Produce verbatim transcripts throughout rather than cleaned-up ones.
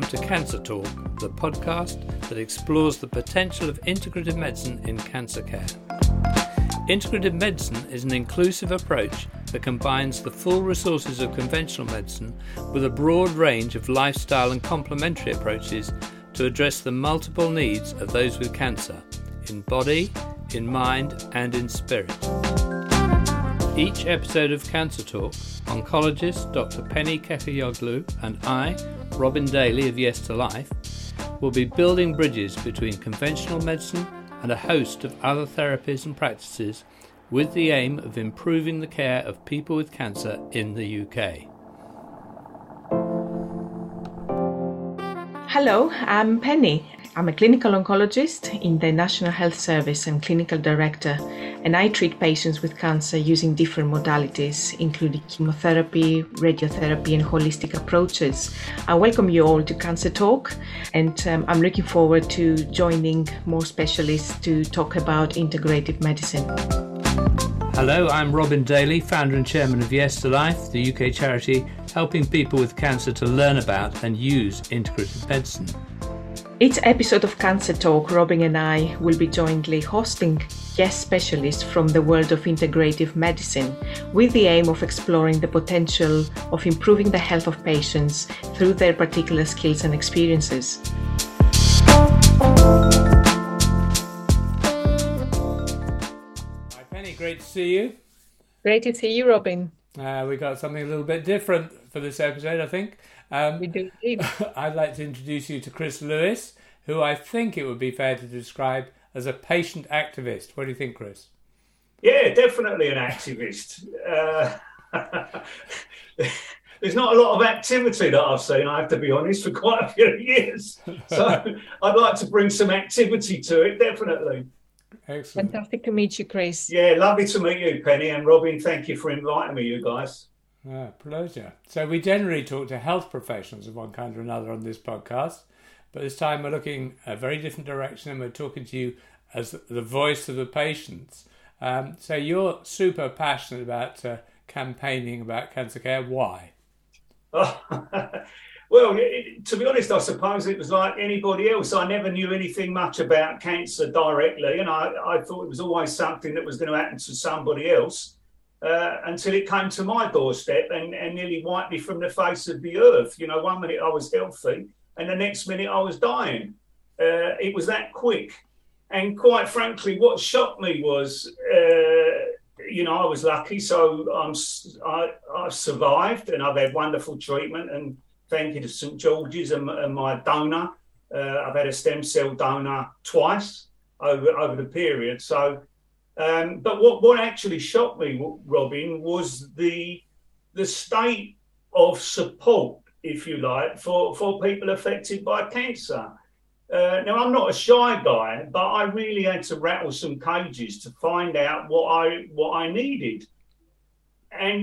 welcome to Cancer Talk, the podcast that explores the potential of integrative medicine in cancer care. Integrative medicine is an inclusive approach that combines the full resources of conventional medicine with a broad range of lifestyle and complementary approaches to address the multiple needs of those with cancer, in body, in mind, and in spirit. Each episode of Cancer Talk, oncologist Doctor Penny Kefalyoglu and I, Robin Daly of Yes to Life, will be building bridges between conventional medicine and a host of other therapies and practices with the aim of improving the care of people with cancer in the U K. Hello, I'm Penny. I'm a clinical oncologist in the National Health Service and clinical director, and I treat patients with cancer using different modalities, including chemotherapy, radiotherapy, and holistic approaches. I welcome you all to Cancer Talk, and um, I'm looking forward to joining more specialists to talk about integrative medicine. Hello, I'm Robin Daly, founder and chairman of Yes to Life, the U K charity helping people with cancer to learn about and use integrative medicine. Each episode of Cancer Talk, Robin and I will be jointly hosting guest specialists from the world of integrative medicine with the aim of exploring the potential of improving the health of patients through their particular skills and experiences. Hi Penny, great to see you. Great to see you, Robin. Uh, we got something a little bit different for this episode, I think. Um, we do indeed. I'd like to introduce you to Chris Lewis, who I think it would be fair to describe as a patient activist. What do you think, Chris? Yeah, definitely an activist. Uh, there's not a lot of activity that I've seen, I have to be honest, for quite a few years. So I'd like to bring some activity to it, definitely. Excellent. Fantastic to meet you, Chris. Yeah, lovely to meet you, Penny. And Robin, thank you for inviting me, you guys. Ah, pleasure. So we generally talk to health professionals of one kind or another on this podcast, but this time we're looking a very different direction and we're talking to you as the voice of the patients. Um, so you're super passionate about uh, campaigning about cancer care. Why? Oh, well, it, to be honest, I suppose it was like anybody else. I never knew anything much about cancer directly, and I, I thought it was always something that was going to happen to somebody else. Uh, until it came to my doorstep and, and nearly wiped me from the face of the earth. You know, one minute I was healthy and the next minute I was dying. Uh, it was that quick. And quite frankly, what shocked me was, uh, you know, I was lucky. So I'm, I, I've survived and I've had wonderful treatment. And thank you to Saint George's and, and my donor. Uh, I've had a stem cell donor twice over, over the period. So Um, but what, what actually shocked me, Robin, was the the state of support, if you like, for, for people affected by cancer. Uh, now, I'm not a shy guy, but I really had to rattle some cages to find out what I what I needed. And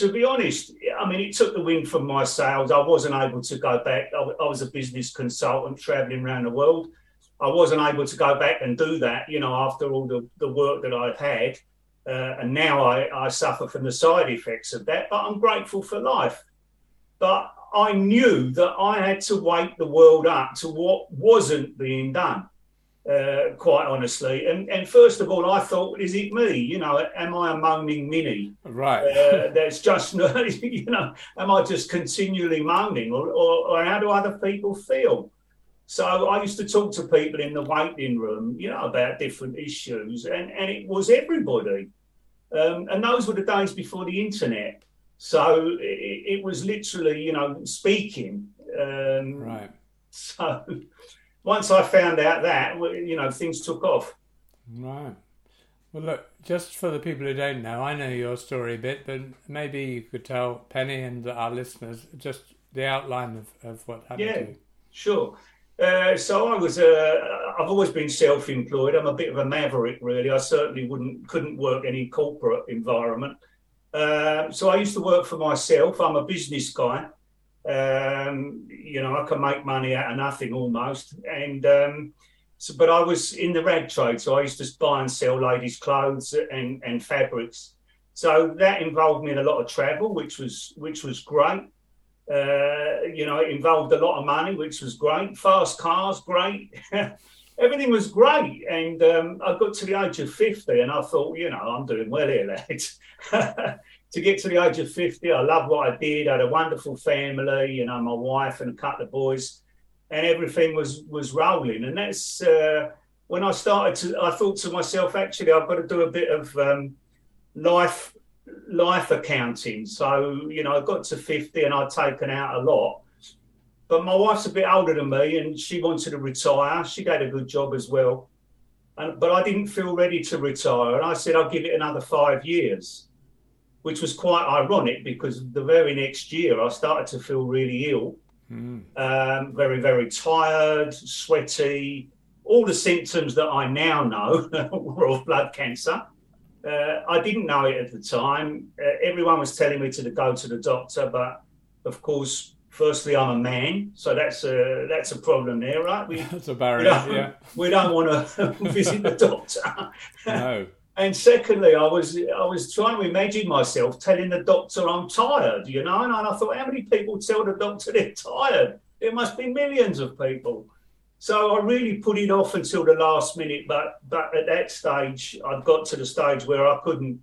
to be honest, I mean, it took the wind from my sails. I wasn't able to go back. I, I was a business consultant travelling around the world. I wasn't able to go back and do that, you know, after all the, the work that I've had. Uh, and now I, I suffer from the side effects of that, but I'm grateful for life. But I knew that I had to wake the world up to what wasn't being done, uh, quite honestly. And, and first of all, I thought, is it me? You know, am I a moaning ninny? Right. Uh, that's just, you know, am I just continually moaning or, or, or how do other people feel? So I used to talk to people in the waiting room, you know, about different issues, and, and it was everybody. Um, and those were the days before the internet. So it, it was literally, you know, speaking. Um, right. So once I found out that, you know, things took off. Right. Well, look, just for the people who don't know, I know your story a bit, but maybe you could tell Penny and our listeners just the outline of, of what happened yeah, to you. Yeah, sure. Uh, so I was, uh, I've always been self-employed. I'm a bit of a maverick, really. I certainly wouldn't, couldn't work any corporate environment. Uh, so I used to work for myself. I'm a business guy. Um, you know, I can make money out of nothing almost. And, um, so, but I was in the rag trade. So I used to buy and sell ladies' clothes and, and fabrics. So that involved me in a lot of travel, which was, which was great. Uh, you know, it involved a lot of money, which was great. Fast cars, great. Everything was great. And um, I got to the age of fifty and I thought, you know, I'm doing well here, lads. To get to the age of fifty, I loved what I did. I had a wonderful family, you know, my wife and a couple of boys, and everything was was rolling. And that's uh, when I started to, I thought to myself, actually, I've got to do a bit of um, life life accounting. So, you know, I got to fifty and I'd taken out a lot. But my wife's a bit older than me and she wanted to retire. She got a good job as well. And, but I didn't feel ready to retire. And I said, I'll give it another five years, which was quite ironic because the very next year I started to feel really ill, mm. um, very, very tired, sweaty, all the symptoms that I now know were of blood cancer. Uh, I didn't know it at the time. Uh, everyone was telling me to go to the doctor, but of course, firstly, I'm a man, so that's a that's a problem there, right? We, that's a barrier. You know, yeah, we don't want to visit the doctor. No. And secondly, I was I was trying to imagine myself telling the doctor I'm tired, you know, and I thought, how many people tell the doctor they're tired? There must be millions of people. So I really put it off until the last minute, but but at that stage, I'd got to the stage where I couldn't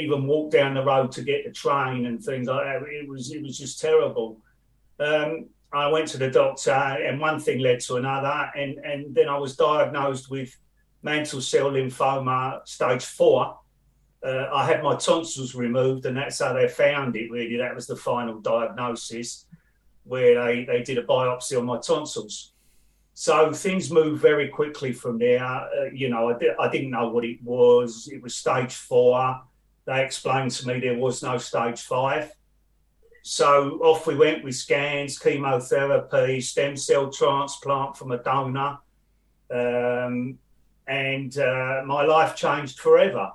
even walk down the road to get the train and things like that. It was it was just terrible. Um, I went to the doctor, and one thing led to another, and, and then I was diagnosed with mantle cell lymphoma stage four. Uh, I had my tonsils removed, and that's how they found it, really. That was the final diagnosis, where they, they did a biopsy on my tonsils. So things moved very quickly from there. Uh, you know, I, di- I didn't know what it was. It was stage four. They explained to me there was no stage five. So off we went with scans, chemotherapy, stem cell transplant from a donor. Um, and uh, my life changed forever.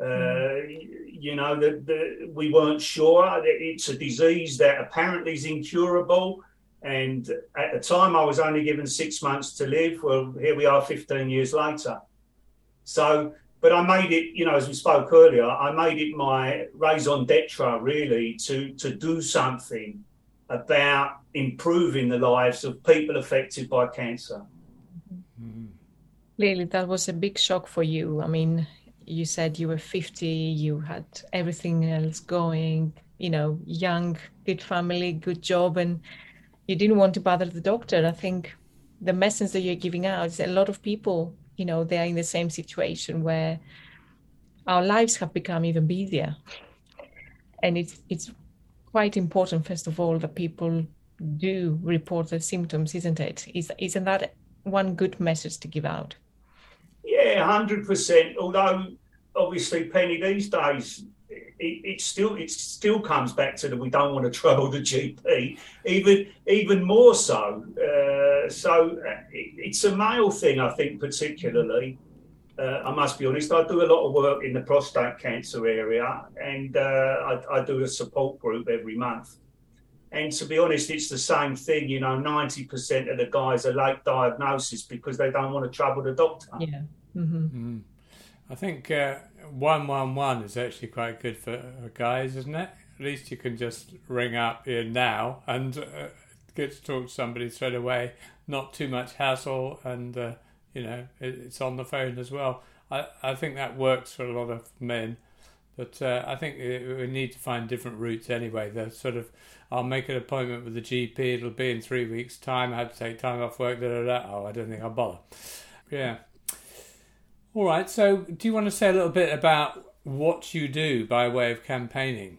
Uh, mm. You know, the, the, we weren't sure. It's a disease that apparently is incurable. And at the time, I was only given six months to live. Well, here we are fifteen years later. So, but I made it, you know, as we spoke earlier, I made it my raison d'etre, really, to, to do something about improving the lives of people affected by cancer. Mm-hmm. Clearly, that was a big shock for you. I mean, you said you were fifty, you had everything else going, you know, young, good family, good job, and you didn't want to bother the doctor. I think the message that you're giving out is a lot of people, you know, they're in the same situation where our lives have become even busier. And it's it's quite important, first of all, that people do report their symptoms, isn't it? Is, isn't that one good message to give out? Yeah, one hundred percent. Although, obviously, Penny, these days, It, it still it still comes back to that we don't want to trouble the G P, even even more so. Uh, so it, it's a male thing, I think, particularly. Uh, I must be honest, I do a lot of work in the prostate cancer area, and uh, I, I do a support group every month. And to be honest, it's the same thing. You know, ninety percent of the guys are late diagnosis because they don't want to trouble the doctor. Yeah. Mm-hmm. Mm. I think uh, one one one is actually quite good for guys, isn't it? At least you can just ring up here now and uh, get to talk to somebody straight away. Not too much hassle, and uh, you know, it, it's on the phone as well. I, I think that works for a lot of men, but uh, I think we need to find different routes anyway. The sort of, I'll make an appointment with the G P. It'll be in three weeks' time. I had to take time off work. Da, da, da. Oh, I don't think I'll bother. Yeah. All right, so do you want to say a little bit about what you do by way of campaigning?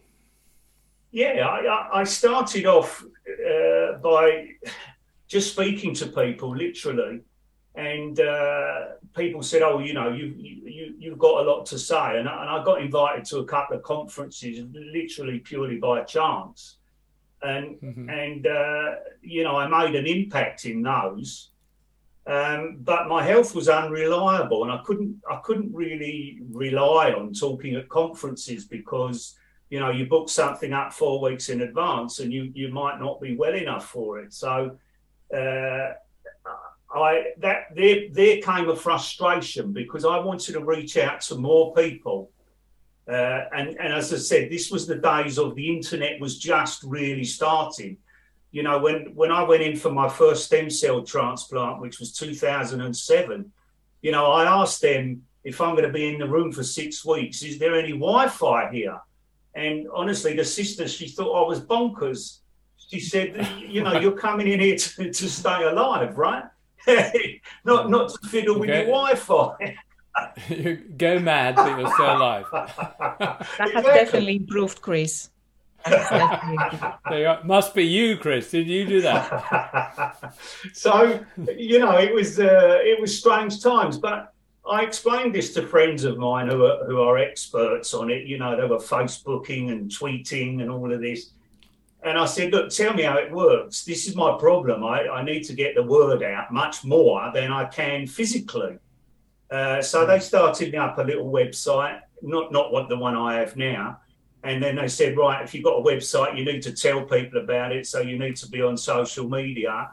Yeah, I, I started off uh, by just speaking to people, literally. And uh, people said, oh, you know, you, you, you've got a lot to say. And I, and I got invited to a couple of conferences, literally purely by chance. And, mm-hmm. and uh, you know, I made an impact in those. Um, but my health was unreliable, and I couldn't I couldn't really rely on talking at conferences because, you know, you book something up four weeks in advance and you, you might not be well enough for it. So uh, I that there, there came a frustration because I wanted to reach out to more people Uh, and, and as I said, this was the days of the internet was just really starting. You know, when, when I went in for my first stem cell transplant, which was two thousand seven, you know, I asked them if I'm going to be in the room for six weeks, is there any Wi-Fi here? And honestly, the sister, she thought I was bonkers. She said, you know, you're coming in here to, to stay alive, right? not not to fiddle with okay. your Wi-Fi. You go mad that you're still alive. That has exactly. definitely improved, Chris. There must be you, Chris. Did you do that? So, you know, it was uh, it was strange times. But I explained this to friends of mine who are, who are experts on it. You know, they were Facebooking and tweeting and all of this. And I said, look, tell me how it works. This is my problem. I, I need to get the word out much more than I can physically. Uh, so they started me up a little website, not not what the one I have now. And then they said, right, if you've got a website, you need to tell people about it. So you need to be on social media.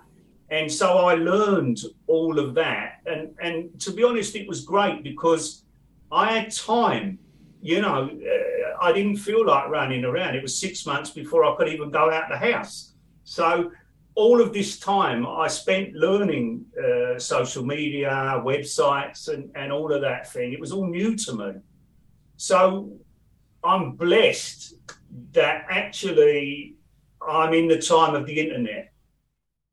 And so I learned all of that. And, and to be honest, it was great because I had time. You know, uh, I didn't feel like running around. It was six months before I could even go out the house. So all of this time I spent learning uh, social media, websites and, and all of that thing. It was all new to me. So I'm blessed that actually I'm in the time of the internet,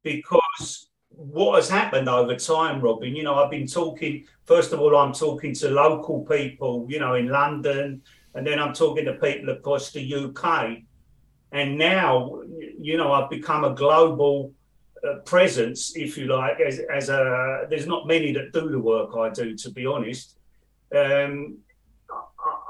because what has happened over time, Robin, you know, I've been talking, first of all, I'm talking to local people, you know, in London, and then I'm talking to people across the U K. And now, you know, I've become a global uh, presence, if you like, as, as a, there's not many that do the work I do, to be honest. Um,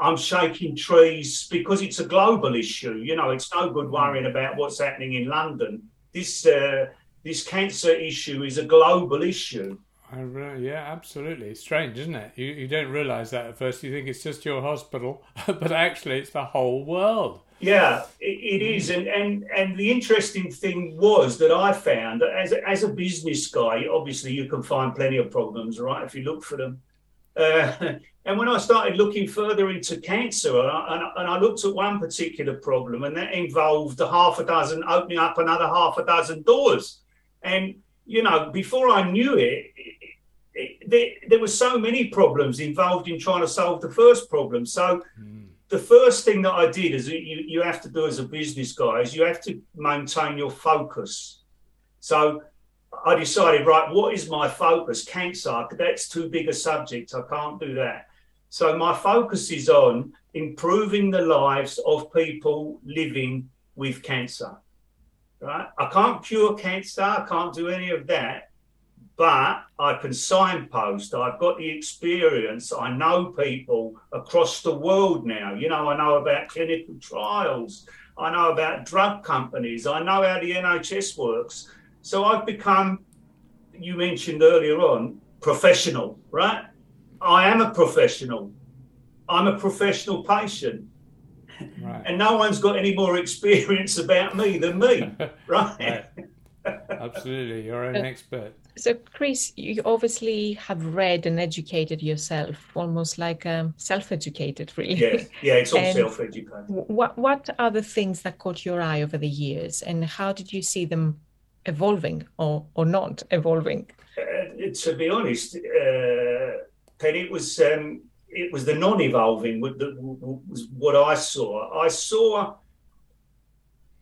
I'm shaking trees because it's a global issue. You know, it's no good worrying about what's happening in London. This uh, this cancer issue is a global issue. I really, yeah, absolutely. It's strange, isn't it? You, you don't realise that at first. You think it's just your hospital, but actually it's the whole world. Yeah, it, it is. And, and and the interesting thing was that I found that as, as a business guy, obviously you can find plenty of problems, right, if you look for them. Uh, and when I started looking further into cancer, and I, and, I, and I looked at one particular problem, and that involved a half a dozen, opening up another half a dozen doors. And, you know, before I knew it, it, it there, there were so many problems involved in trying to solve the first problem. So mm. the first thing that I did is you, you have to do as a business guy is you have to maintain your focus. So I decided, right, what is my focus? Cancer, that's too big a subject. I can't do that. So my focus is on improving the lives of people living with cancer, right? I can't cure cancer. I can't do any of that, but I can signpost. I've got the experience. I know people across the world now. You know, I know about clinical trials. I know about drug companies. I know how the N H S works. So I've become, you mentioned earlier on, professional, right? I am a professional. I'm a professional patient. Right. And no one's got any more experience about me than me, right? Right. Absolutely. You're an expert. So, Chris, you obviously have read and educated yourself, almost like um, self-educated, really. Yes. Yeah, it's all self-educated. What, what are the things that caught your eye over the years, and how did you see them evolving or, or not evolving? Uh, to be honest, uh, Penny, it was um, it was the non-evolving that was what I saw. I saw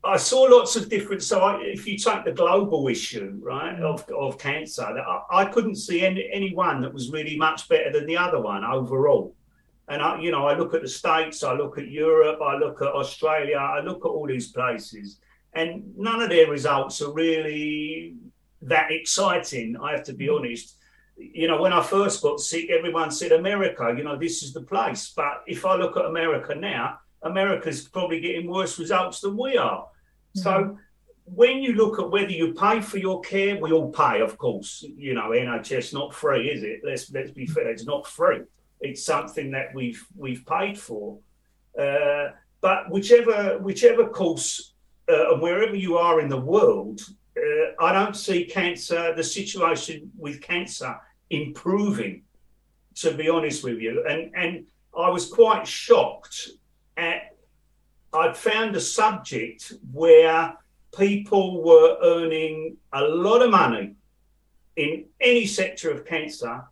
I saw lots of different. So I, if you take the global issue, right, of of cancer, I, I couldn't see any any one that was really much better than the other one overall. And I, you know, I look at the States, I look at Europe, I look at Australia, I look at all these places. And none of their results are really that exciting, I have to be honest. You know, when I first got sick, everyone said America, you know, this is the place. But if I look at America now, America's probably getting worse results than we are. Mm-hmm. So when you look at whether you pay for your care, we all pay, of course. You know, N H S not free, is it? Let's let's be fair, it's not free. It's something that we've we've paid for. Uh, but whichever whichever course. Uh, and wherever you are in the world, uh, I don't see cancer, the situation with cancer improving, to be honest with you. And and I was quite shocked at, I'd found a subject where people were earning a lot of money in any sector of cancer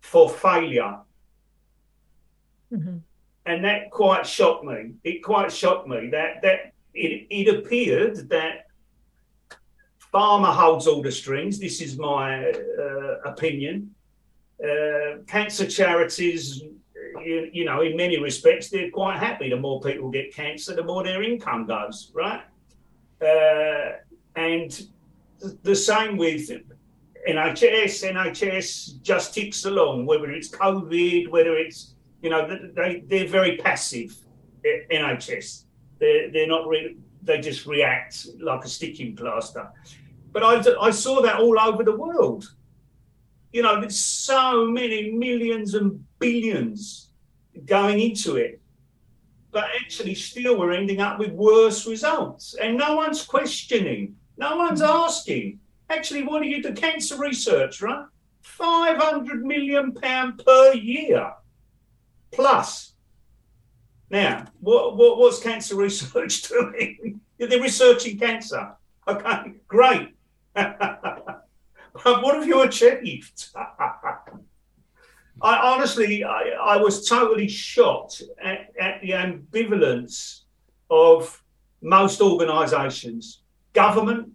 for failure. Mm-hmm. And that quite shocked me. It quite shocked me that, that it, it appeared that pharma holds all the strings. This is my uh, opinion. Uh, cancer charities, you, you know, in many respects, they're quite happy. The more people get cancer, the more their income goes, right? Uh, and the same with N H S. N H S just ticks along, whether it's COVID, whether it's, you know, they, they're very passive, N H S. They're, they're not really, they just react like a sticking plaster. But I, I saw that all over the world. You know, there's so many millions and billions going into it. But actually still we're ending up with worse results. And no one's questioning. No one's asking. Actually, what do you do? Cancer research, right? five hundred million pounds per year plus. Now, what, what what's cancer research doing? They're researching cancer. Okay, great. But what have you achieved? I honestly, I, I was totally shocked at, at the ambivalence of most organisations. Government,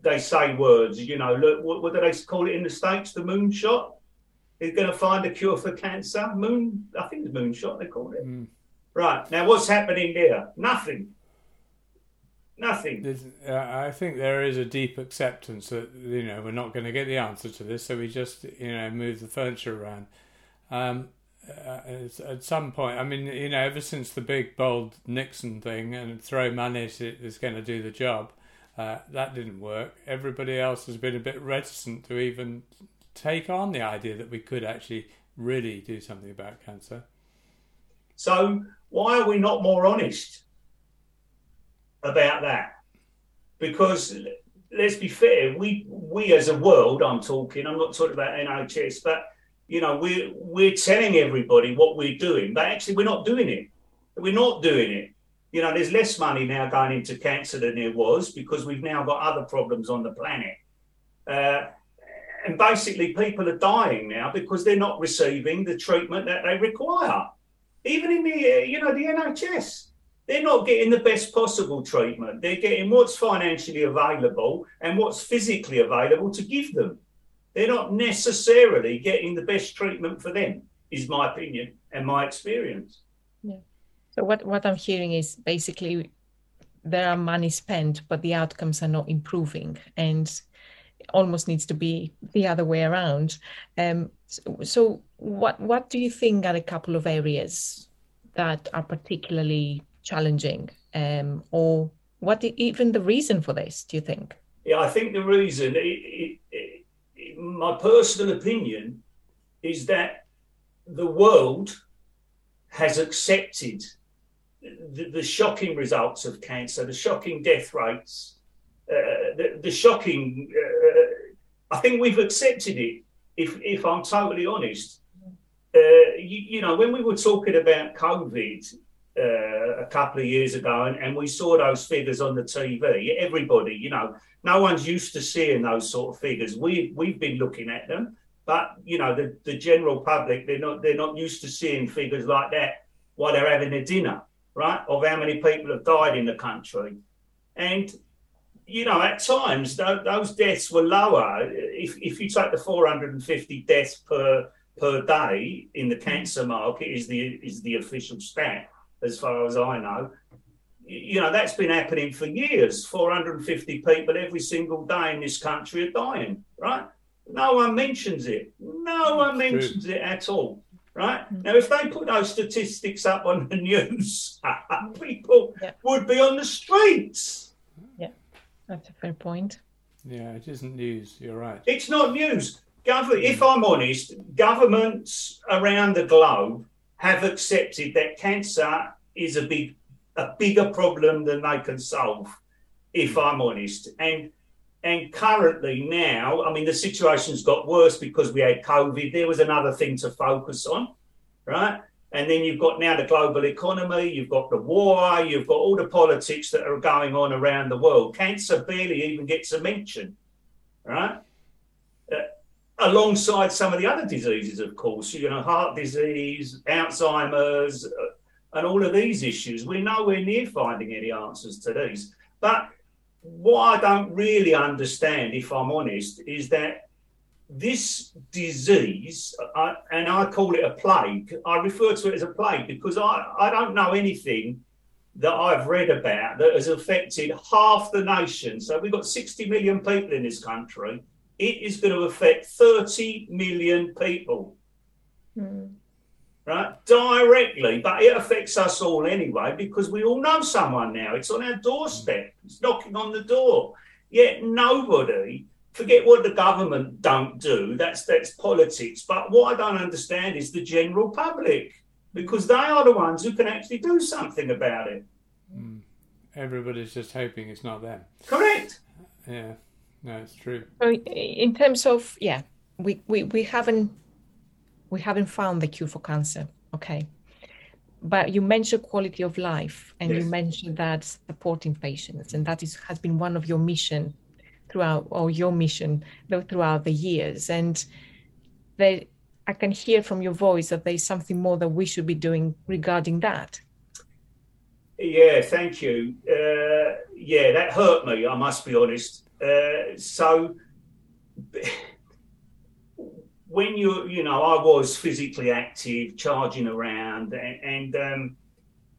they say words, you know, look, what, what do they call it in the States? The moonshot? They're going to find a cure for cancer? Moon, I think it's moonshot they call it. Mm. Right. Now, what's happening there? Nothing. Nothing. Uh, I think there is a deep acceptance that, you know, we're not going to get the answer to this, so we just, you know, move the furniture around. Um, uh, at some point, I mean, you know, ever since the big, bold Nixon thing and throw money at it is going to do the job, uh, that didn't work. Everybody else has been a bit reticent to even take on the idea that we could actually really do something about cancer. So why are we not more honest about that? Because let's be fair, we we as a world, I'm talking, I'm not talking about N H S, but you know, we're we're telling everybody what we're doing, but actually we're not doing it. We're not doing it. You know, there's less money now going into cancer than there was because we've now got other problems on the planet. Uh, and basically people are dying now because they're not receiving the treatment that they require. Even in the, you know, the N H S. They're not getting the best possible treatment. They're getting what's financially available and what's physically available to give them. They're not necessarily getting the best treatment for them, is my opinion and my experience. Yeah. So what, what I'm hearing is basically there are money spent, but the outcomes are not improving, and it almost needs to be the other way around. Um, so, so what what do you think are a couple of areas that are particularly challenging, um, or what the, even the reason for this, do you think? Yeah, I think the reason, it, it, it, it, my personal opinion is that the world has accepted the, the shocking results of cancer, the shocking death rates, uh, the, the shocking, uh, I think we've accepted it, if, if I'm totally honest. Uh, you, you know, when we were talking about COVID, Uh, a couple of years ago, and, and we saw those figures on the T V. Everybody, you know, no one's used to seeing those sort of figures. We we've been looking at them, but you know, the, the general public, they're not they're not used to seeing figures like that while they're having a dinner, right? Of how many people have died in the country, and you know, at times th- those deaths were lower. If if you take the four hundred fifty deaths per per day in the cancer market is the is the official stat. As far as I know, you know, that's been happening for years. four hundred fifty people every single day in this country are dying, right? No one mentions it. No one mentions it at all, right? Now, if they put those statistics up on the news, people yeah. would be on the streets. Yeah, that's a fair point. Yeah, it isn't news. You're right. It's not news. Gov- if I'm honest, governments around the globe have accepted that cancer is a big, a bigger problem than they can solve, if I'm honest. And and currently now, I mean, the situation's got worse because we had COVID. There was another thing to focus on, right? And then you've got now the global economy, you've got the war, you've got all the politics that are going on around the world. Cancer barely even gets a mention, right? Uh, alongside some of the other diseases, of course, you know, heart disease, Alzheimer's, uh, and all of these issues. We're nowhere near finding any answers to these. But what I don't really understand, if I'm honest, is that this disease, I, and I call it a plague, I refer to it as a plague because I, I don't know anything that I've read about that has affected half the nation. So we've got sixty million people in this country. It is going to affect thirty million people, mm. right, directly. But it affects us all anyway because we all know someone now. It's on our doorstep. It's knocking on the door. Yet nobody... Forget what the government don't do, that's that's politics. But what I don't understand is the general public, because they are the ones who can actually do something about it. Mm. Everybody's just hoping it's not them. Correct. Yeah, no, it's true. So in terms of, yeah, we, we, we haven't we haven't found the cure for cancer, okay. But you mentioned quality of life and yes. you mentioned that supporting patients, and that is has been one of your mission throughout or your mission though throughout the years, and they, I can hear from your voice that there's something more that we should be doing regarding that. Yeah, thank you. Uh, yeah, that hurt me, I must be honest. Uh, so when you, you know, I was physically active, charging around, and, and um,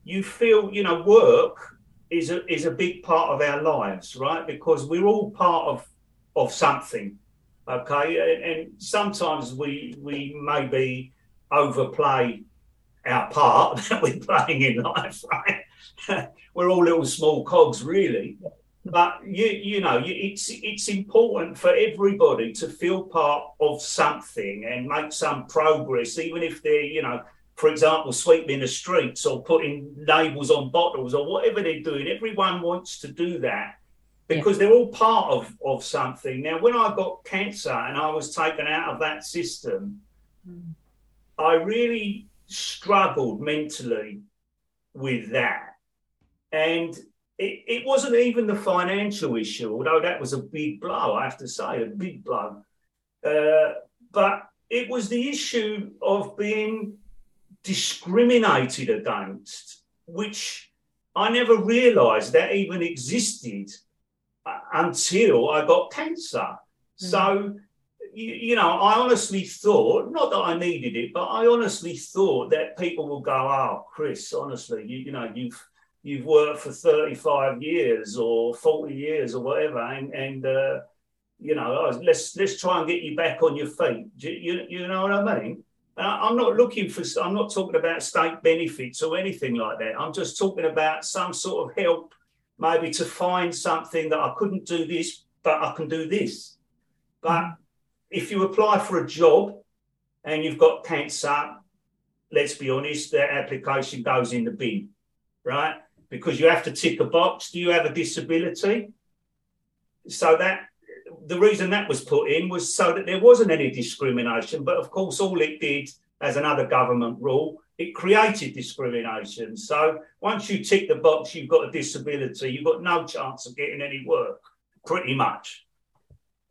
you feel, you know, work is a, is a big part of our lives, right? Because we're all part of of something, okay? And, and sometimes we we maybe overplay our part that we're playing in life, right? We're all little small cogs, really. But, you you know, it's it's important for everybody to feel part of something and make some progress, even if they're, you know, for example, sweeping the streets or putting labels on bottles or whatever they're doing. Everyone wants to do that because yeah. they're all part of, of something. Now, when I got cancer and I was taken out of that system, mm. I really struggled mentally with that. And it, it wasn't even the financial issue, although that was a big blow, I have to say, a big blow. Uh, but it was the issue of being discriminated against, which I never realised that even existed until I got cancer. Mm-hmm. So, you, you know, I honestly thought, not that I needed it, but I honestly thought that people will go, oh, Chris, honestly, you, you know, you've you've worked for thirty-five years or forty years or whatever, and, and uh, you know, let's let's try and get you back on your feet. Do you, you, you know what I mean? I'm not looking for, I'm not talking about state benefits or anything like that. I'm just talking about some sort of help, maybe to find something that I couldn't do this, but I can do this. But if you apply for a job and you've got cancer, let's be honest, that application goes in the bin, right? Because you have to tick a box. Do you have a disability? So that, the reason that was put in was so that there wasn't any discrimination. But, of course, all it did, as another government rule, it created discrimination. So once you tick the box, you've got a disability, you've got no chance of getting any work, pretty much.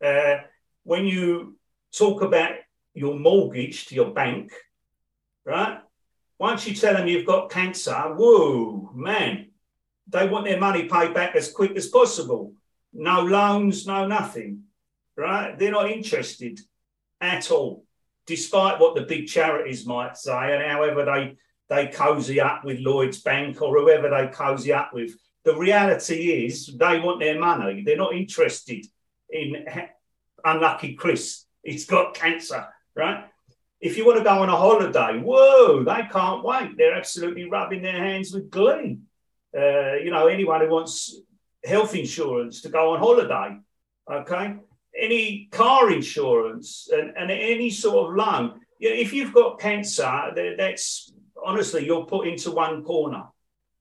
Uh, when you talk about your mortgage to your bank, right, once you tell them you've got cancer, whoa, man, they want their money paid back as quick as possible. No loans, no nothing, right? They're not interested at all, despite what the big charities might say and however they, they cozy up with Lloyd's Bank or whoever they cozy up with. The reality is they want their money. They're not interested in unlucky Chris. It's got cancer, right? If you want to go on a holiday, whoa, they can't wait. They're absolutely rubbing their hands with glee. Uh, you know, anyone who wants health insurance to go on holiday, okay? Any car insurance and, and any sort of loan. You know, if you've got cancer, that's honestly, you're put into one corner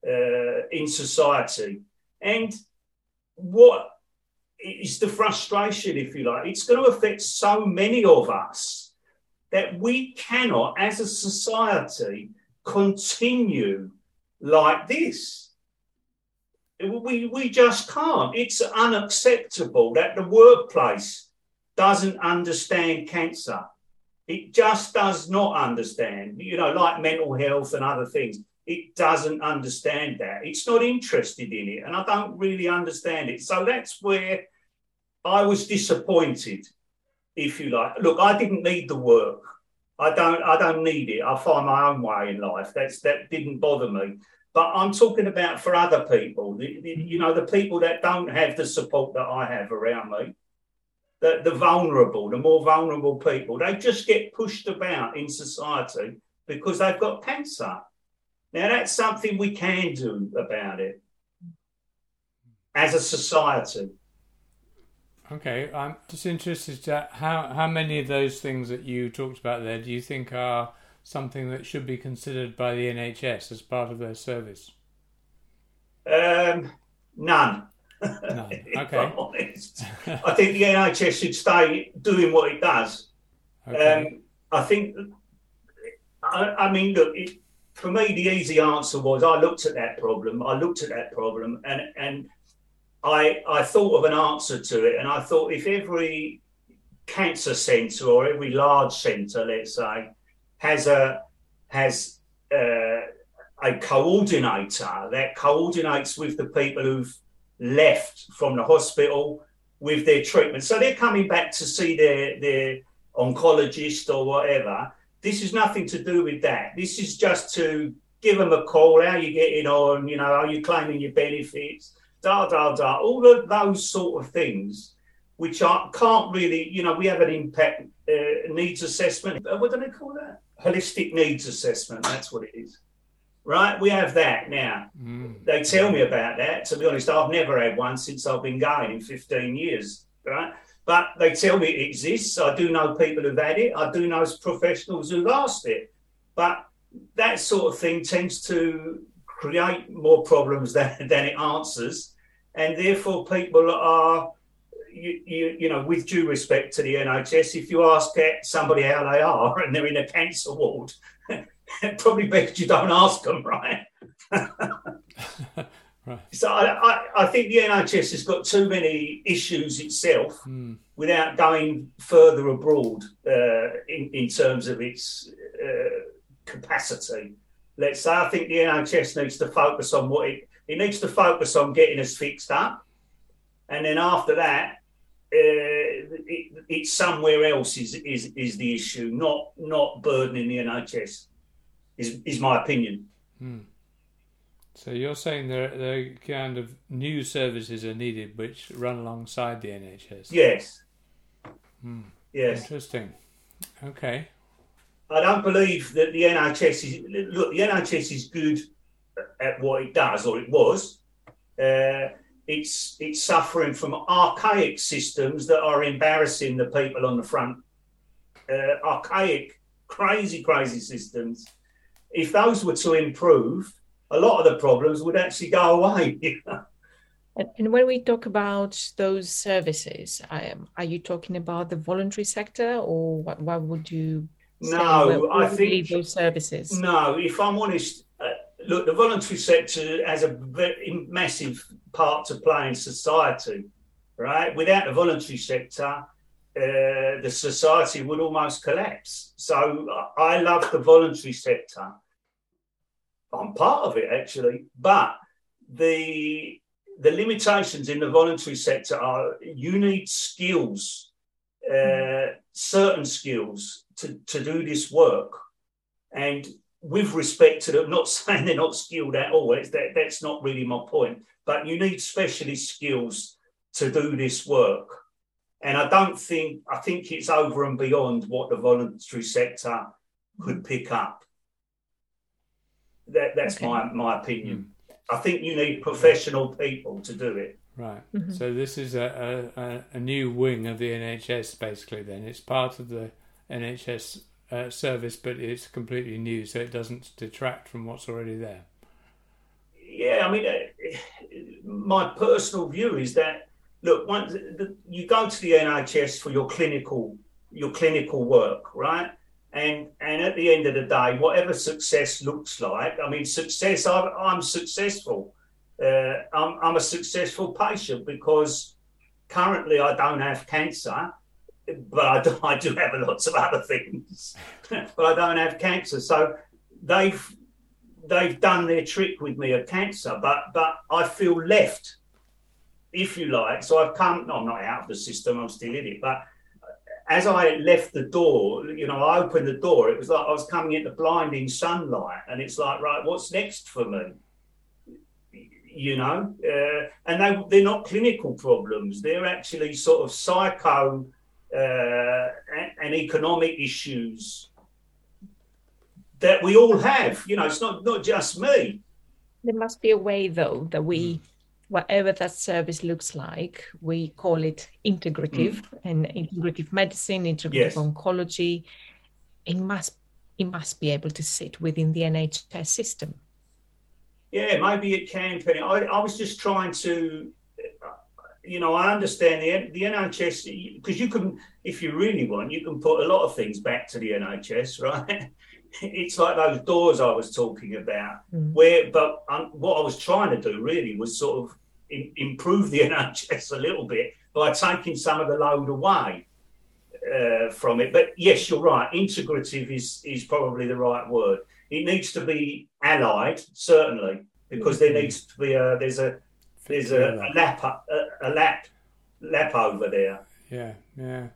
uh, in society. And what is the frustration, if you like? It's going to affect so many of us that we cannot, as a society, continue like this. We, we just can't. It's unacceptable that the workplace doesn't understand cancer. It just does not understand, you know, like mental health and other things. It doesn't understand that. It's not interested in it, and I don't really understand it. So that's where I was disappointed, if you like. Look, I didn't need the work. I don't I don't need it. I find my own way in life. That's that didn't bother me. But I'm talking about for other people, you know, the people that don't have the support that I have around me. The, the vulnerable, the more vulnerable people, they just get pushed about in society because they've got cancer. Now, that's something we can do about it as a society. Okay, I'm just interested to how, how many of those things that you talked about there do you think are something that should be considered by the N H S as part of their service? Um, none. No. Okay. I think the N H S should stay doing what it does. Okay. Um, I think, I, I mean, look, it, for me, the easy answer was I looked at that problem, I looked at that problem, and, and I, I thought of an answer to it. And I thought if every cancer centre or every large centre, let's say, has a has uh, a coordinator that coordinates with the people who've left from the hospital with their treatment. So they're coming back to see their, their oncologist or whatever. This is nothing to do with that. This is just to give them a call, how you getting on, you know, are you claiming your benefits, da, da, da, all of those sort of things, which I can't really, you know, we have an impact uh, needs assessment. What do they call that? Holistic needs assessment, that's what it is. Right, we have that now. Mm. They tell me about that. To be honest, I've never had one since I've been going in fifteen years, right? But they tell me it exists. I do know people who've had it. I do know professionals who've asked it. But that sort of thing tends to create more problems than, than it answers. And therefore, people are, you, you, you know, with due respect to the N H S, if you ask somebody how they are and they're in a cancer ward, probably best you don't ask them, right? Right. So I, I, I think the N H S has got too many issues itself mm. without going further abroad uh, in, in terms of its uh, capacity. Let's say I think the N H S needs to focus on what it... It needs to focus on getting us fixed up. And then after that, Uh, it, it's somewhere else is, is is the issue, not not burdening the N H S, is is my opinion. Hmm. So you're saying there there kind of new services are needed which run alongside the N H S? Yes. Hmm. Yes. Interesting. Okay. I don't believe that the N H S is... Look, the N H S is good at what it does, or it was. Uh It's it's suffering from archaic systems that are embarrassing the people on the front. Uh, archaic, crazy, crazy systems. If those were to improve, a lot of the problems would actually go away. You know? and, and when we talk about those services, um, are you talking about the voluntary sector, or what, what would you say? No, what, I think those services. No, if I'm honest. Look, the voluntary sector has a very massive part to play in society, right? Without the voluntary sector, uh, the society would almost collapse. So I love the voluntary sector. I'm part of it, actually. But the, the limitations in the voluntary sector are you need skills, uh, mm. certain skills to, to do this work. And with respect to them, not saying they're not skilled at all, it's that, that's not really my point, but you need specialist skills to do this work. And I don't think, I think it's over and beyond what the voluntary sector could pick up. That, that's okay. my, my opinion. Mm-hmm. I think you need professional people to do it. Right. Mm-hmm. So this is a, a, a new wing of the N H S, basically, then. It's part of the N H S Uh, service, but it's completely new, so it doesn't detract from what's already there. Yeah, I mean, uh, my personal view is that look, once the, you go to the N H S for your clinical your clinical work, right? And and at the end of the day, whatever success looks like, I mean, success, I, I'm successful. Uh, I'm, I'm a successful patient because currently I don't have cancer, but I do, I do have lots of other things. But I don't have cancer. So they've they've done their trick with me of cancer, but but I feel left, if you like. So I've come, no, I'm not out of the system, I'm still in it. But as I left the door, you know, I opened the door, it was like I was coming into blinding sunlight, and it's like, right, what's next for me? You know, uh, and they, they're not clinical problems. They're actually sort of psycho uh, and, and economic issues that we all have. You know, it's not, not just me. There must be a way, though, that we, whatever that service looks like, we call it integrative mm. and integrative medicine, integrative yes. oncology. It must, it must be able to sit within the N H S system. Yeah, maybe it can, Penny. I, I was just trying to, you know, I understand the, the N H S, because you can, if you really want, you can put a lot of things back to the N H S, right? It's like those doors I was talking about, mm. where, but um, what I was trying to do really was sort of in, improve the N H S a little bit by taking some of the load away uh, from it. But yes, you're right, integrative is is probably the right word. It needs to be allied, certainly, because there needs to be a there's a there's a, a lap a, a lap lap over there. Yeah, yeah.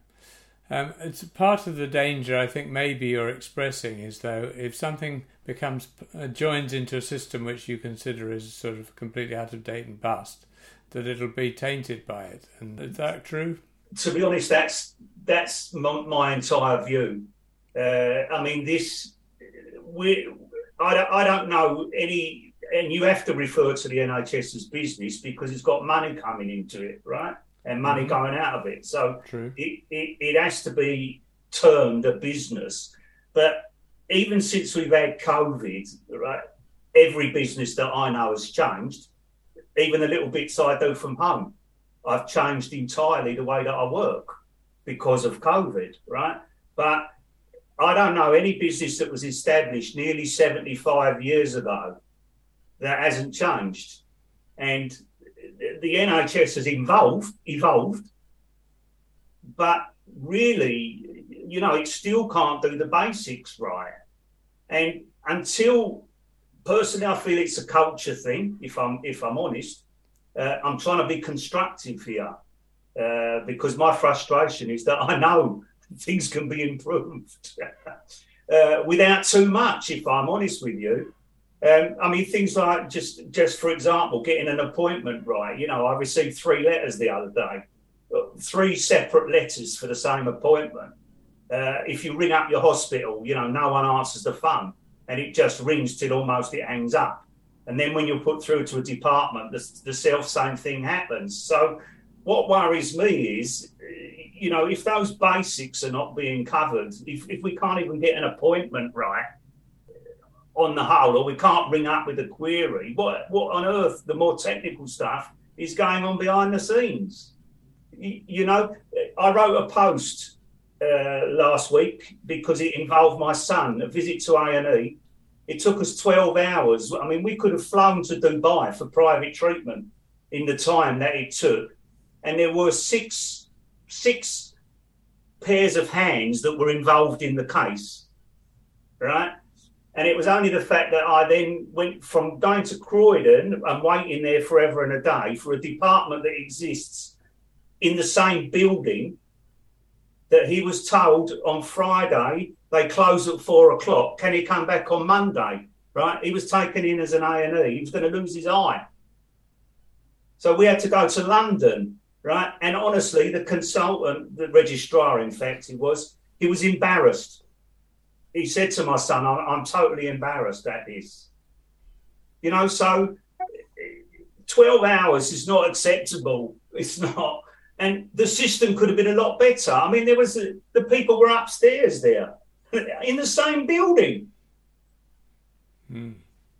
Um, it's part of the danger I think maybe you're expressing is though if something becomes uh, joins into a system which you consider as sort of completely out of date and bust, that it'll be tainted by it. And is that true? To be honest, that's that's my, my entire view. Uh, I mean this. We, I don't, I don't know any, and you have to refer to the N H S as business because it's got money coming into it, right? And money mm-hmm. going out of it. So it, it, it has to be termed a business. But even since we've had COVID, right, every business that I know has changed. Even the little bits I do from home, I've changed entirely the way that I work because of COVID, right? But I don't know any business that was established nearly seventy-five years ago that hasn't changed. And the N H S has evolved, evolved, but really, you know, it still can't do the basics right. And until, personally, I feel it's a culture thing, if I'm, if I'm honest. Uh, I'm trying to be constructive here uh, because my frustration is that I know things can be improved uh, without too much, if I'm honest with you. Um, I mean, things like just, just for example, getting an appointment right. You know, I received three letters the other day, three separate letters for the same appointment. Uh, if you ring up your hospital, you know, no one answers the phone and it just rings till almost it hangs up. And then when you're put through to a department, the, the self-same thing happens. So what worries me is, you know, if those basics are not being covered, if, if we can't even get an appointment right on the whole, or we can't ring up with a query, what what on earth, the more technical stuff, is going on behind the scenes? You, you know, I wrote a post uh, last week because it involved my son, a visit to A and E. It took us twelve hours. I mean, we could have flown to Dubai for private treatment in the time that it took. And there were six... six pairs of hands that were involved in the case, right? And it was only the fact that I then went from going to Croydon and waiting there forever and a day for a department that exists in the same building that he was told on Friday, they close at four o'clock, can he come back on Monday, right? He was taken in as an A and E, he was going to lose his eye. So we had to go to London, right? And honestly, the consultant, the registrar, in fact, he was, he was embarrassed. He said to my son, I'm, I'm totally embarrassed at this. You know, so twelve hours is not acceptable. It's not. And the system could have been a lot better. I mean, there was a, the people were upstairs there in the same building. Mm.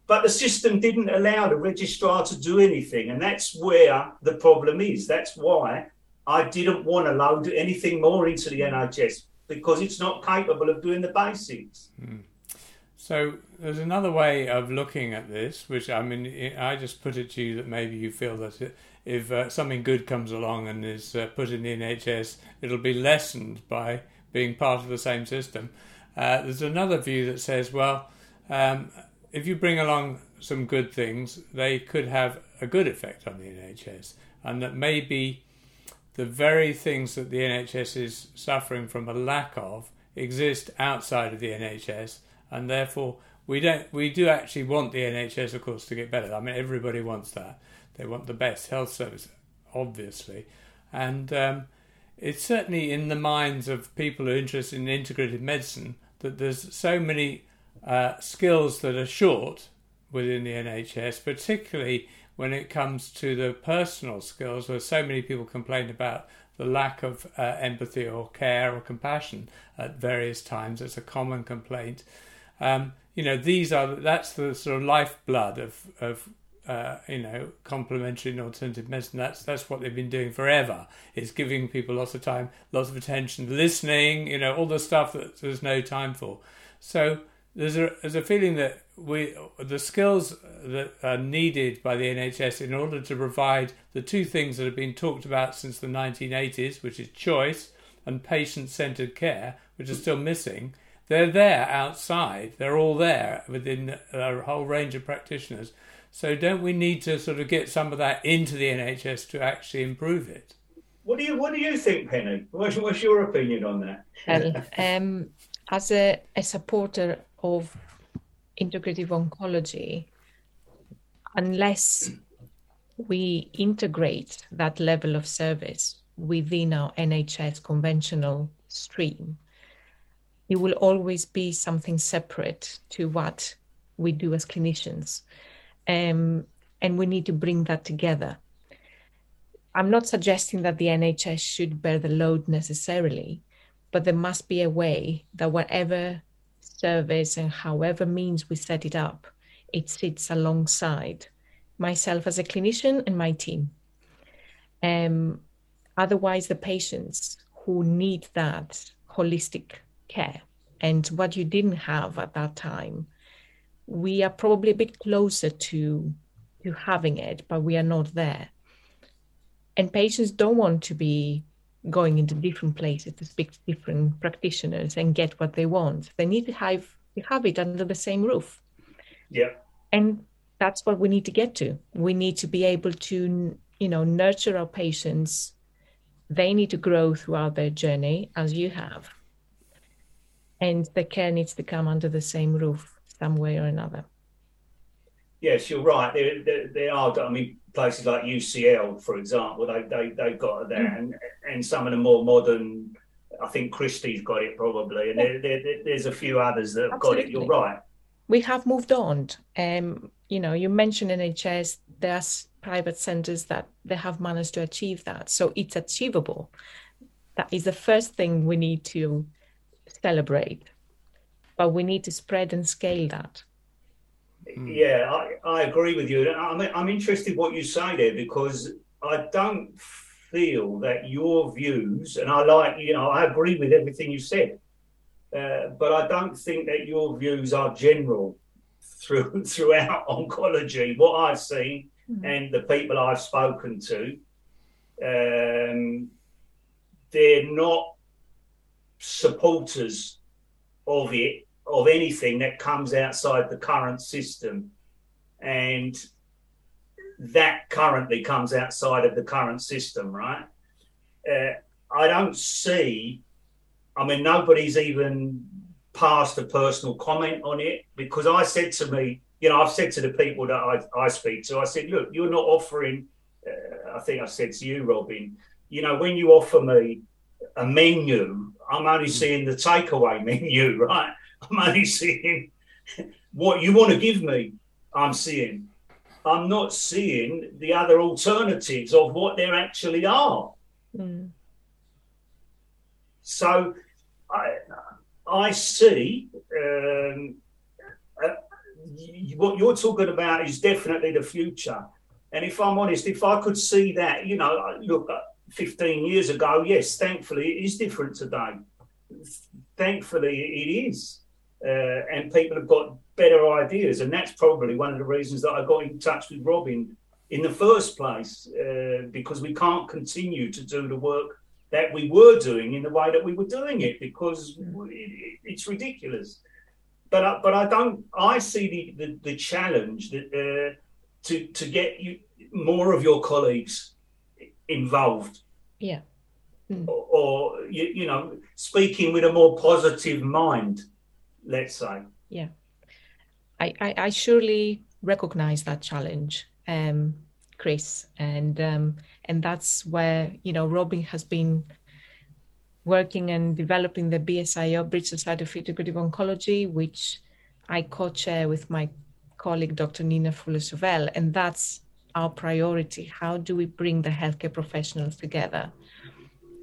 But the system didn't allow the registrar to do anything. And that's where the problem is. That's why I didn't want to load anything more into the N H S because it's not capable of doing the basics. Mm. So there's another way of looking at this, which, I mean, I just put it to you that maybe you feel that it, if uh, something good comes along and is uh, put in the N H S, it'll be lessened by being part of the same system. Uh, there's another view that says, well, um, if you bring along some good things, they could have a good effect on the N H S, and that maybe the very things that the N H S is suffering from a lack of exist outside of the N H S, and therefore we don't we do actually want the N H S, of course, to get better. I mean, everybody wants that. They want the best health service, obviously, and um, it's certainly in the minds of people who are interested in integrative medicine that there's so many uh, skills that are short within the N H S, particularly when it comes to the personal skills, where so many people complain about the lack of uh, empathy or care or compassion at various times. It's a common complaint. Um, you know, these are that's the sort of lifeblood of of uh, you know complementary and alternative medicine. That's that's what they've been doing forever. It's giving people lots of time, lots of attention, listening. You know, all the stuff that there's no time for. So there's a there's a feeling that we the skills that are needed by the N H S in order to provide the two things that have been talked about since the nineteen eighties, which is choice and patient-centered care, which are still missing. They're there outside. They're all there within a whole range of practitioners. So don't we need to sort of get some of that into the N H S to actually improve it? What do you What do you think, Penny? What's, what's your opinion on that? Well, um, as a, a supporter of integrative oncology, unless we integrate that level of service within our N H S conventional stream, it will always be something separate to what we do as clinicians. Um, and we need to bring that together. I'm not suggesting that the N H S should bear the load necessarily, but there must be a way that whatever service and however means we set it up, it sits alongside myself as a clinician and my team. Um, otherwise, the patients who need that holistic care and what you didn't have at that time, we are probably a bit closer to, to having it, but we are not there. And patients don't want to be going into different places to speak to different practitioners and get what they want. They need to have to have it under the same roof. Yeah. And that's what we need to get to. We need to be able to, you know, nurture our patients. They need to grow throughout their journey, as you have. And the care needs to come under the same roof some way or another. Yes, you're right. They, they, they are, I mean, places like U C L, for example, they, they, they've got it there. Mm. And, and some of the more modern, I think Christie's got it probably. And yeah. there, there, there's a few others that have Absolutely. got it. You're right. We have moved on. Um, you know, you mentioned N H S. There's private centres that they have managed to achieve that. So it's achievable. That is the first thing we need to celebrate. But we need to spread and scale that. Yeah, I, I agree with you. I'm, I'm interested what you say there, because I don't feel that your views, and I like, you know, I agree with everything you said, uh, but I don't think that your views are general through, throughout oncology. What I've seen mm-hmm. and the people I've spoken to, um, they're not supporters of it, of anything that comes outside the current system, and that currently comes outside of the current system, right? Uh, I don't see, I mean, nobody's even passed a personal comment on it, because I said to me, you know, I've said to the people that I, I speak to, I said, look, you're not offering, uh, I think I said to you, Robin, you know, when you offer me a menu, I'm only seeing the takeaway menu, right? I'm only seeing what you want to give me, I'm seeing. I'm not seeing the other alternatives of what there actually are. Mm. So I, I see um, uh, what you're talking about is definitely the future. And if I'm honest, if I could see that, you know, look, fifteen years ago, yes, thankfully it is different today. thankfully it is. Uh, and people have got better ideas. And that's probably one of the reasons that I got in touch with Robin in the first place, uh, because we can't continue to do the work that we were doing in the way that we were doing it, because it, it's ridiculous. But I, but I don't. I see the, the, the challenge that uh, to to get you, more of your colleagues involved. Yeah. Mm. Or, or you, you know, speaking with a more positive mind, let's say. Yeah. I, I, I surely recognise that challenge, um, Chris, and um, and that's where, you know, Robin has been working and developing the B S I O, Bridge Society of Integrative Oncology, which I co-chair with my colleague, Doctor Nina Fuller-Sauvel, and that's our priority. How do we bring the healthcare professionals together,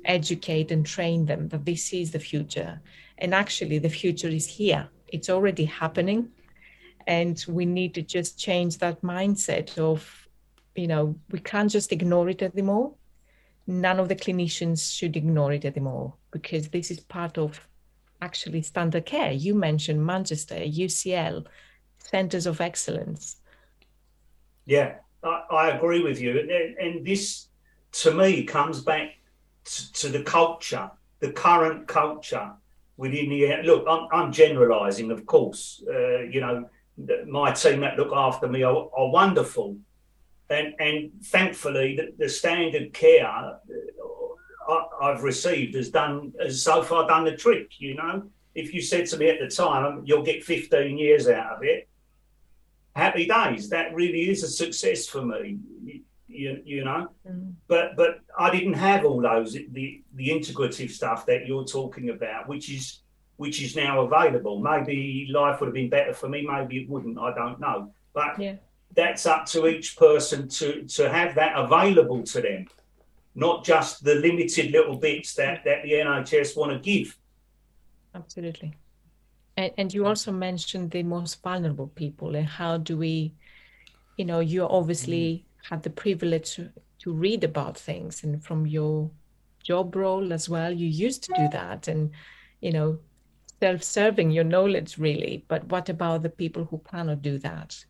educate and train them that this is the future? And actually, the future is here. It's already happening. And we need to just change that mindset of, you know, we can't just ignore it anymore. None of the clinicians should ignore it anymore, because this is part of actually standard care. You mentioned Manchester, U C L, centres of excellence. Yeah, I, I agree with you. And, and this, to me, comes back to, to the culture, the current culture within the... Look, I'm, I'm generalising, of course, uh, you know, my team that look after me are, are wonderful. And, and thankfully, the, the standard care I've received has done has so far done the trick, you know. If you said to me at the time, you'll get fifteen years out of it, happy days. That really is a success for me, you, you know. Mm. But but I didn't have all those, the, the integrative stuff that you're talking about, which is... which is now available. Maybe life would have been better for me, maybe it wouldn't, I don't know. But yeah. That's up to each person to, to have that available to them, not just the limited little bits that, that the N H S want to give. Absolutely. And, and you also mentioned the most vulnerable people, and how do we, you know, you obviously mm. had the privilege to, to read about things, and from your job role as well, you used to do that, and, you know, self-serving your knowledge really, but what about the people who cannot do that?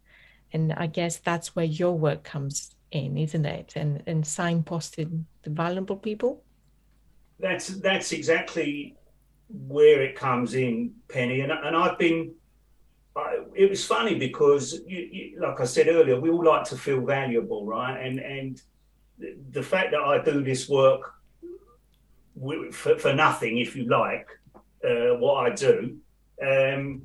And I guess that's where your work comes in, isn't it? And and signposting the vulnerable people. That's that's exactly where it comes in, Penny. And and I've been. I, it was funny because, you, you, like I said earlier, we all like to feel valuable, right? And and the fact that I do this work for, for nothing, if you like. Uh, what I do, um,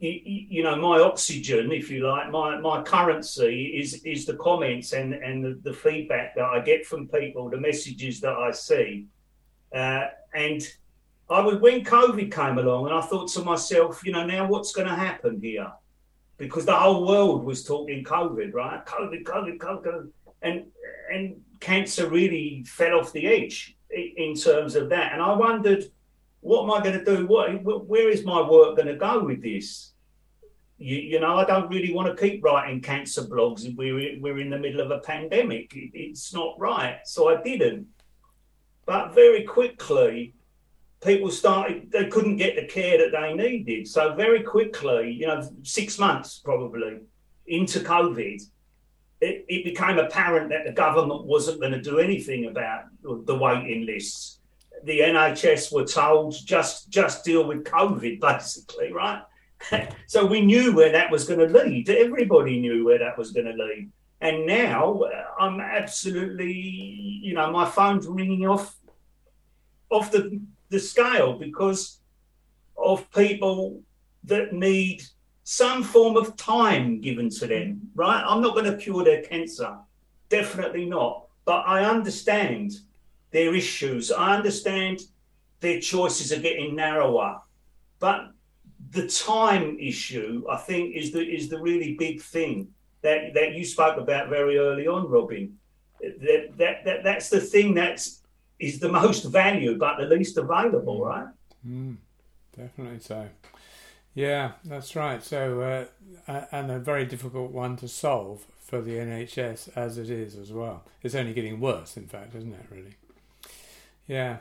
you, you know, my oxygen, if you like, my, my currency is is the comments and, and the, the feedback that I get from people, the messages that I see. Uh, and I would, when COVID came along, and I thought to myself, you know, now what's going to happen here? Because the whole world was talking COVID, right? COVID, COVID, COVID. And, and cancer really fell off the edge in terms of that. And I wondered, what am I going to do? What, where is my work going to go with this? You, you know, I don't really want to keep writing cancer blogs. We're, we're in the middle of a pandemic. It, it's not right. So I didn't. But very quickly, people started, they couldn't get the care that they needed. So very quickly, you know, six months probably into COVID, it, it became apparent that the government wasn't going to do anything about the waiting lists. The N H S were told just just deal with COVID, basically, right? So we knew where that was going to lead. Everybody knew where that was going to lead. And now I'm absolutely, you know, my phone's ringing off off the, the scale because of people that need some form of time given to them, right? I'm not going to cure their cancer, definitely not. But I understand their issues. I understand their choices are getting narrower, but the time issue, I think, is the is the really big thing that, that you spoke about very early on, Robin. That that, that that's the thing that's is the most valued, but the least available, mm. right? Mm. Definitely so. Yeah, that's right. So, uh, and a very difficult one to solve for the N H S as it is as well. It's only getting worse, in fact, isn't it? Really. Yeah.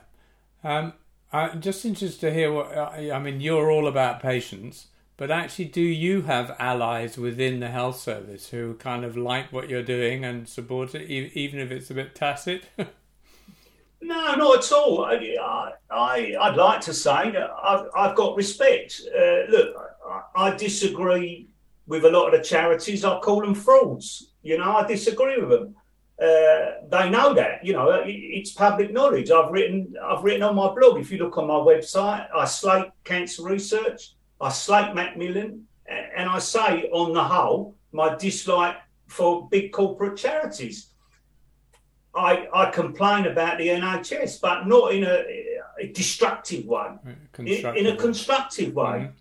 Um, I'm just interested to hear what, I mean, you're all about patients, but actually do you have allies within the health service who kind of like what you're doing and support it, even if it's a bit tacit? No, not at all. I, I, I'd like to say that I've, I've got respect. Uh, look, I, I disagree with a lot of the charities. I call them frauds. You know, I disagree with them. Uh, they know that, you know, it, it's public knowledge. I've written, I've written on my blog. If you look on my website, I slate cancer research, I slate Macmillan, and I say, on the whole, my dislike for big corporate charities. I, I complain about the N H S, but not in a, a destructive way, constructive. In, in a constructive way.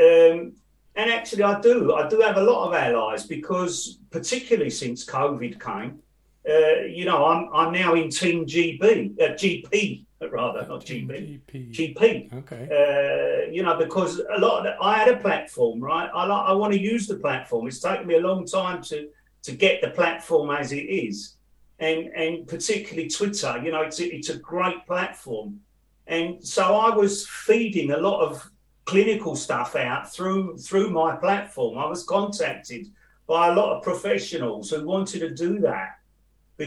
Mm-hmm. Um, and actually, I do. I do have a lot of allies because, particularly since COVID came, Uh, you know, I'm I'm now in Team G B, uh, G P rather, not G B, G P. Okay. Uh, you know, because a lot of the, I had a platform, right? I like, I want to use the platform. It's taken me a long time to to get the platform as it is, and and particularly Twitter. You know, it's a, it's a great platform, and so I was feeding a lot of clinical stuff out through through my platform. I was contacted by a lot of professionals who wanted to do that.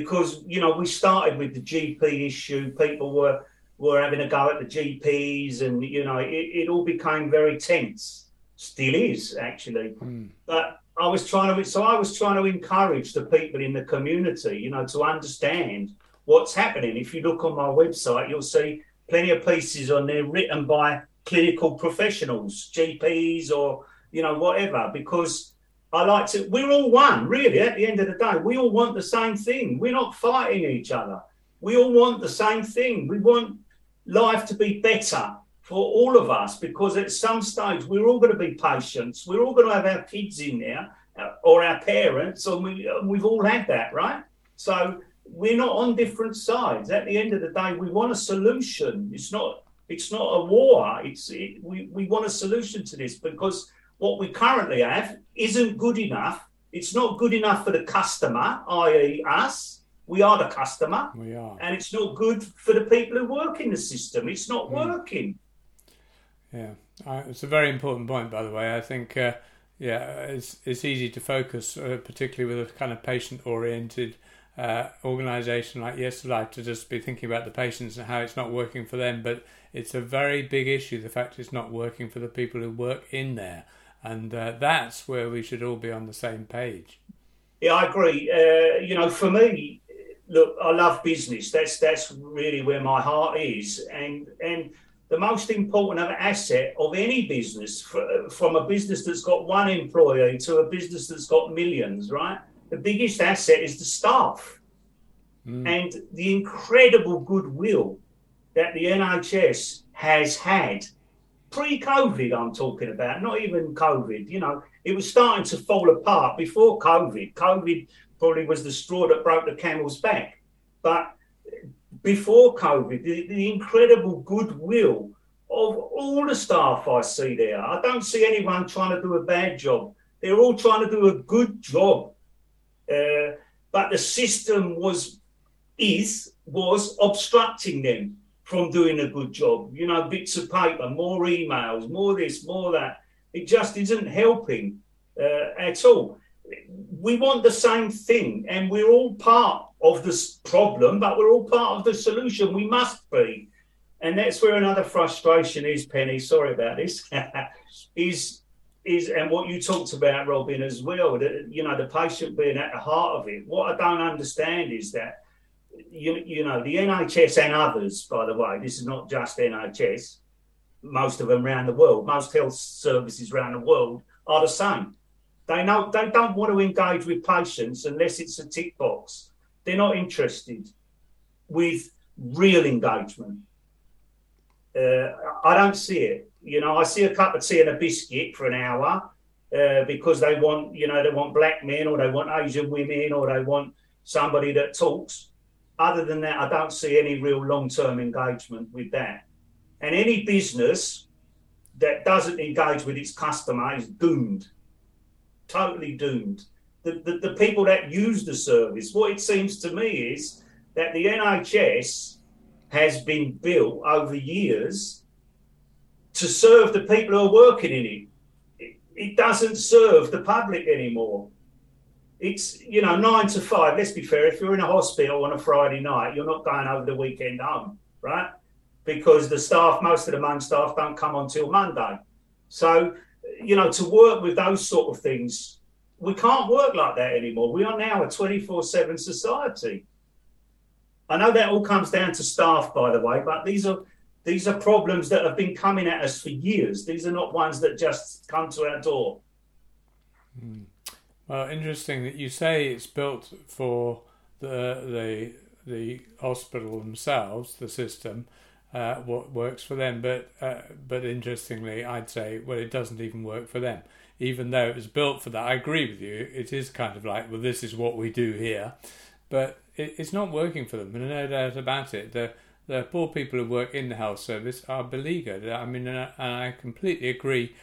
Because, you know, we started with the G P issue. People were were having a go at the G Ps and, you know, it, it all became very tense. Still is, actually. Mm. But I was trying to, so I was trying to encourage the people in the community, you know, to understand what's happening. If you look on my website, you'll see plenty of pieces on there written by clinical professionals, G Ps or, you know, whatever, because I like to, we're all one, really, at the end of the day. We all want the same thing. We're not fighting each other. We all want the same thing. We want life to be better for all of us because at some stage we're all going to be patients. We're all going to have our kids in there or our parents, and we, we've all had that, right? So we're not on different sides. At the end of the day, we want a solution. It's not, it's not a war. It's it, we, we want a solution to this because what we currently have isn't good enough. It's not good enough for the customer, that is us. We are the customer. We are. And it's not good for the people who work in the system. It's not mm. working. Yeah. Uh, it's a very important point, by the way. I think, uh, yeah, it's it's easy to focus, uh, particularly with a kind of patient-oriented uh, organisation like Yes to Life, to just be thinking about the patients and how it's not working for them. But it's a very big issue, the fact it's not working for the people who work in there. And uh, that's where we should all be on the same page. Yeah, I agree. Uh, you know, for me, look, I love business. That's that's really where my heart is. And and the most important asset of any business, for, from a business that's got one employee to a business that's got millions, right? The biggest asset is the staff mm. and the incredible goodwill that the N H S has had. Pre-COVID, I'm talking about, not even COVID. You know, it was starting to fall apart before COVID. COVID probably was the straw that broke the camel's back. But before COVID, the, the incredible goodwill of all the staff I see there. I don't see anyone trying to do a bad job. They're all trying to do a good job. Uh, but the system was, is, was obstructing them from doing a good job, you know, bits of paper, more emails, more this, more that. It just isn't helping uh, at all. We want the same thing, and we're all part of this problem, but we're all part of the solution. We must be. And that's where another frustration is, Penny, sorry about this, is, is, and what you talked about, Robin, as well, that, you know, the patient being at the heart of it. What I don't understand is that You, you know, the N H S and others, by the way, this is not just N H S, most of them around the world, most health services around the world are the same. They know they don't want to engage with patients unless it's a tick box. They're not interested with real engagement. Uh, I don't see it. You know, I see a cup of tea and a biscuit for an hour uh, because they want, you know, they want black men or they want Asian women or they want somebody that talks. Other than that, I don't see any real long-term engagement with that. And any business that doesn't engage with its customer is doomed, totally doomed. The, the, the people that use the service, what it seems to me is that the N H S has been built over years to serve the people who are working in it. It, it doesn't serve the public anymore. It's, you know, nine to five. Let's be fair. If you're in a hospital on a Friday night, you're not going over the weekend home, right? Because the staff, most of the month staff don't come on till Monday. So, you know, to work with those sort of things, we can't work like that anymore. We are now a twenty-four seven society. I know that all comes down to staff, by the way, but these are these are problems that have been coming at us for years. These are not ones that just come to our door. Mm. Well, interesting that you say it's built for the the the hospital themselves, the system, uh, what works for them. But uh, but interestingly, I'd say, well, it doesn't even work for them, even though it was built for that. I agree with you. It is kind of like, well, this is what we do here, but it, it's not working for them. And no doubt about it. The the poor people who work in the health service are beleaguered. I mean, and I, and I completely agree.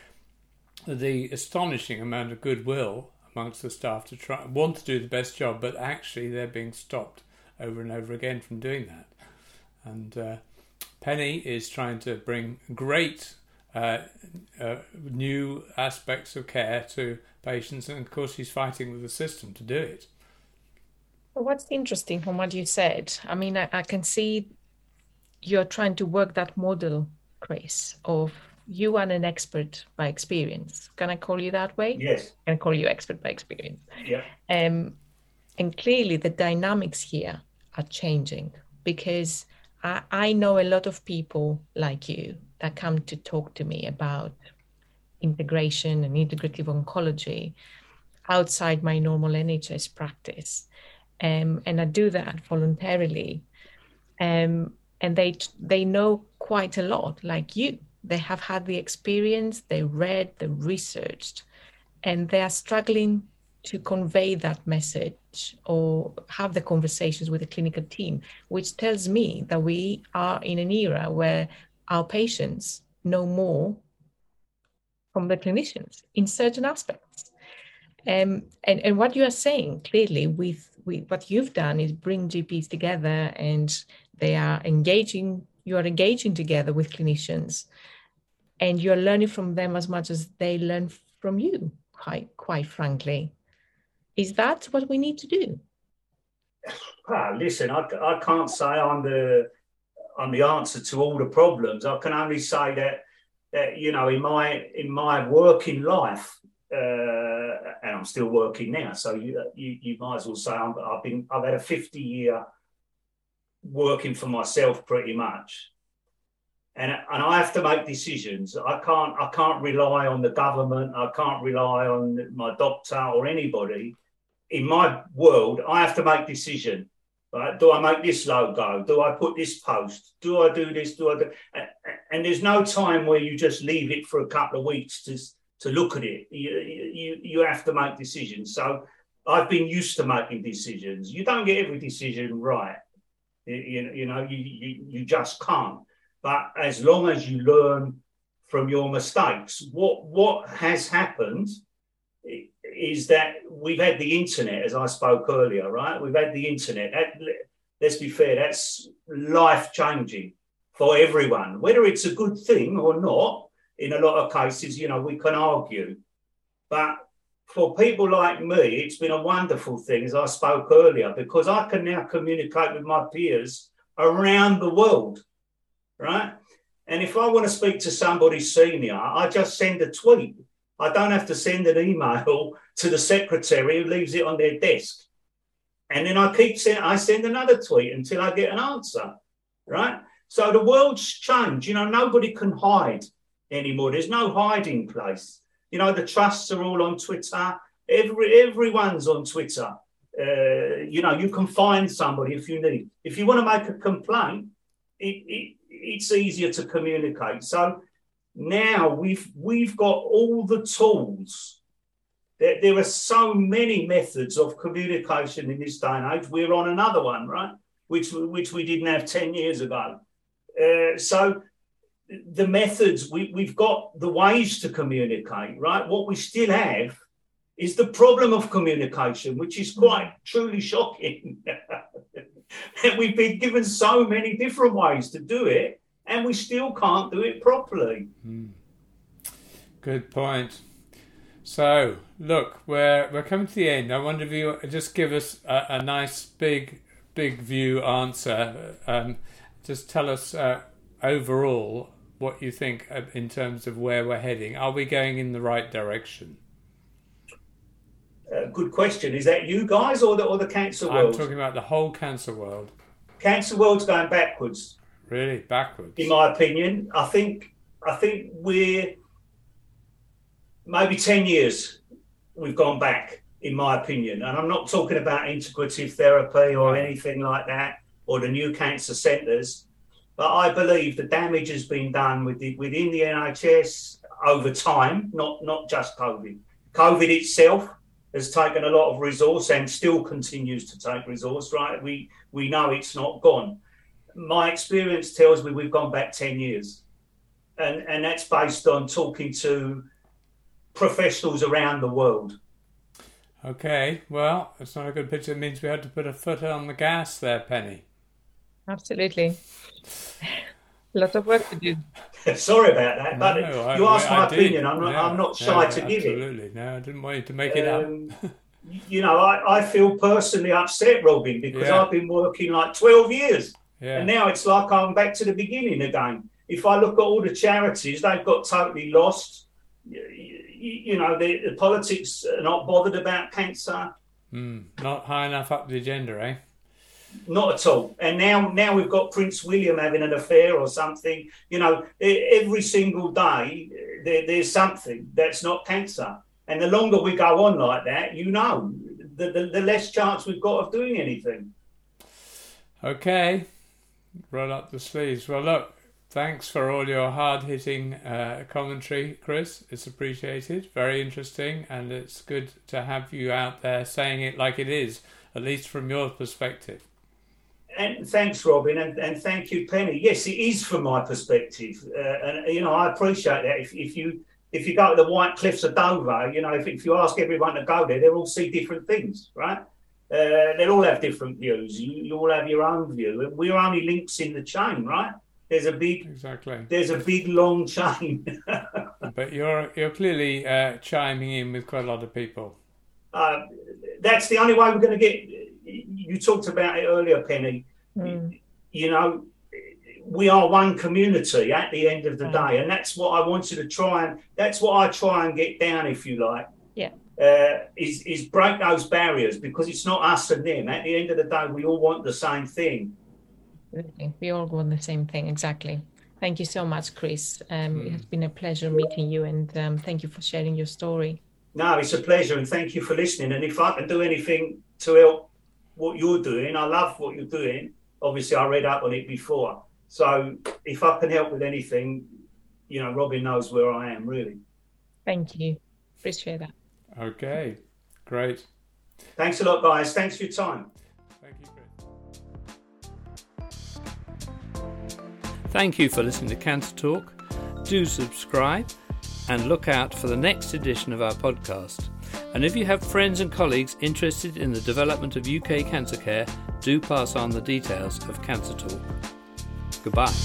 The astonishing amount of goodwill amongst the staff to try want to do the best job, but actually they're being stopped over and over again from doing that. And uh, Penny is trying to bring great uh, uh, new aspects of care to patients, and of course she's fighting with the system to do it. Well, what's interesting from what you said, I mean, I, I can see you're trying to work that model, Chris, of you are an expert by experience. Can I call you that way? Yes. Can I call you expert by experience? Yeah. Um, and clearly the dynamics here are changing, because I, I know a lot of people like you that come to talk to me about integration and integrative oncology outside my normal N H S practice. Um, and I do that voluntarily. Um, and they they know quite a lot, like you. They have had the experience, they read, they researched, and they are struggling to convey that message or have the conversations with the clinical team, which tells me that we are in an era where our patients know more from the clinicians in certain aspects. Um, and, and what you are saying clearly with, with what you've done is bring G Ps together, and they are engaging you are engaging together with clinicians, and you're learning from them as much as they learn from you, quite, quite frankly. Is that what we need to do? Ah, listen, I, I can't say I'm the, I'm the answer to all the problems. I can only say that, that you know, in my in my working life, uh, and I'm still working now, so you you, you might as well say I'm, I've been I've had a fifty-year working for myself pretty much, and and I have to make decisions. I can't I can't rely on the government. I can't rely on my doctor or anybody. In my world, I have to make decision. Right? Do I make this logo? Do I put this post? Do I do this? Do I do? And, and there's no time where you just leave it for a couple of weeks to to look at it. You you you have to make decisions. So I've been used to making decisions. You don't get every decision right. You, you know, you, you, you just can't. But as long as you learn from your mistakes, what what has happened is that we've had the internet, as I spoke earlier, right? We've had the internet. That, let's be fair, that's life-changing for everyone. Whether it's a good thing or not, in a lot of cases, you know, we can argue. But for people like me, it's been a wonderful thing, as I spoke earlier, because I can now communicate with my peers around the world, right? And if I want to speak to somebody senior, I just send a tweet. I don't have to send an email to the secretary who leaves it on their desk. And then I keep send, I send another tweet until I get an answer, right? So the world's changed. You know, nobody can hide anymore. There's no hiding place. You know, the trusts are all on Twitter. Every everyone's on Twitter. Uh, you know, you can find somebody if you need. If you want to make a complaint, it, it, it's easier to communicate. So now we've we've got all the tools. There, there are so many methods of communication in this day and age. We're on another one, right? Which which we didn't have ten years ago. Uh, so. The methods, we, we've got the ways to communicate, right? What we still have is the problem of communication, which is quite truly shocking. And we've been given so many different ways to do it, and we still can't do it properly. Mm. Good point. So, look, we're we're coming to the end. I wonder if you just give us a, a nice big, big view answer. Um, just tell us uh, overall what you think in terms of where we're heading. Are we going in the right direction? Uh, good question. Is that you guys or the or the cancer world? I'm talking about the whole cancer world. Cancer world's going backwards. Really? Backwards? In my opinion. I think I think we're maybe ten years we've gone back, in my opinion. And I'm not talking about integrative therapy or anything like that or the new cancer centres. But I believe the damage has been done with the, within the N H S over time, not, not just COVID. COVID itself has taken a lot of resource and still continues to take resource, right? We we know it's not gone. My experience tells me we've gone back ten years. And, and that's based on talking to professionals around the world. Okay, well, it's not a good picture. It means we had to put a foot on the gas there, Penny. Absolutely. A lot of work to do. Sorry about that, but no, you I, asked my I opinion. Did. I'm not. No, I'm not shy no, to give it. Absolutely, no. I didn't want you to make it um, up. You know, I, I feel personally upset, Robin, because yeah. I've been working like twelve years, yeah. and now it's like I'm back to the beginning again. If I look at all the charities, they've got totally lost. You, you know, the, the politics are not bothered about cancer. Mm, not high enough up the agenda, eh? Not at all. And now now we've got Prince William having an affair or something. You know, every single day there, there's something that's not cancer. And the longer we go on like that, you know, the, the, the less chance we've got of doing anything. Okay. Roll up the sleeves. Well, look, thanks for all your hard-hitting uh, commentary, Chris. It's appreciated. Very interesting. And it's good to have you out there saying it like it is, at least from your perspective. And thanks, Robin, and, and thank you, Penny. Yes, it is from my perspective, uh, and you know I appreciate that. If, if you if you go to the White Cliffs of Dover, you know if, if you ask everyone to go there, they'll all see different things, right? Uh, they'll all have different views. You, you all have your own view. We're only links in the chain, right? There's a big exactly. There's a big long chain. But you're you're clearly uh, chiming in with quite a lot of people. Uh, that's the only way we're going to get. You talked about it earlier, Penny. Mm. You know, we are one community at the end of the mm. day, and that's what I wanted to try and that's what I try and get down, if you like. Yeah, uh, is is break those barriers, because it's not us and them. At the end of the day, we all want the same thing. We all want the same thing, exactly. Thank you so much, Chris. Um, mm. It has been a pleasure meeting you, and um, thank you for sharing your story. No, it's a pleasure, and thank you for listening. And if I can do anything to help what you're doing, I love what you're doing. Obviously, I read up on it before. So if I can help with anything, you know, Robin knows where I am, really. Thank you. Appreciate that. Okay, great. Thanks a lot, guys. Thanks for your time. Thank you, Chris. Thank you for listening to Cancer Talk. Do subscribe. And look out for the next edition of our podcast. And if you have friends and colleagues interested in the development of U K cancer care, do pass on the details of Cancer Talk. Goodbye.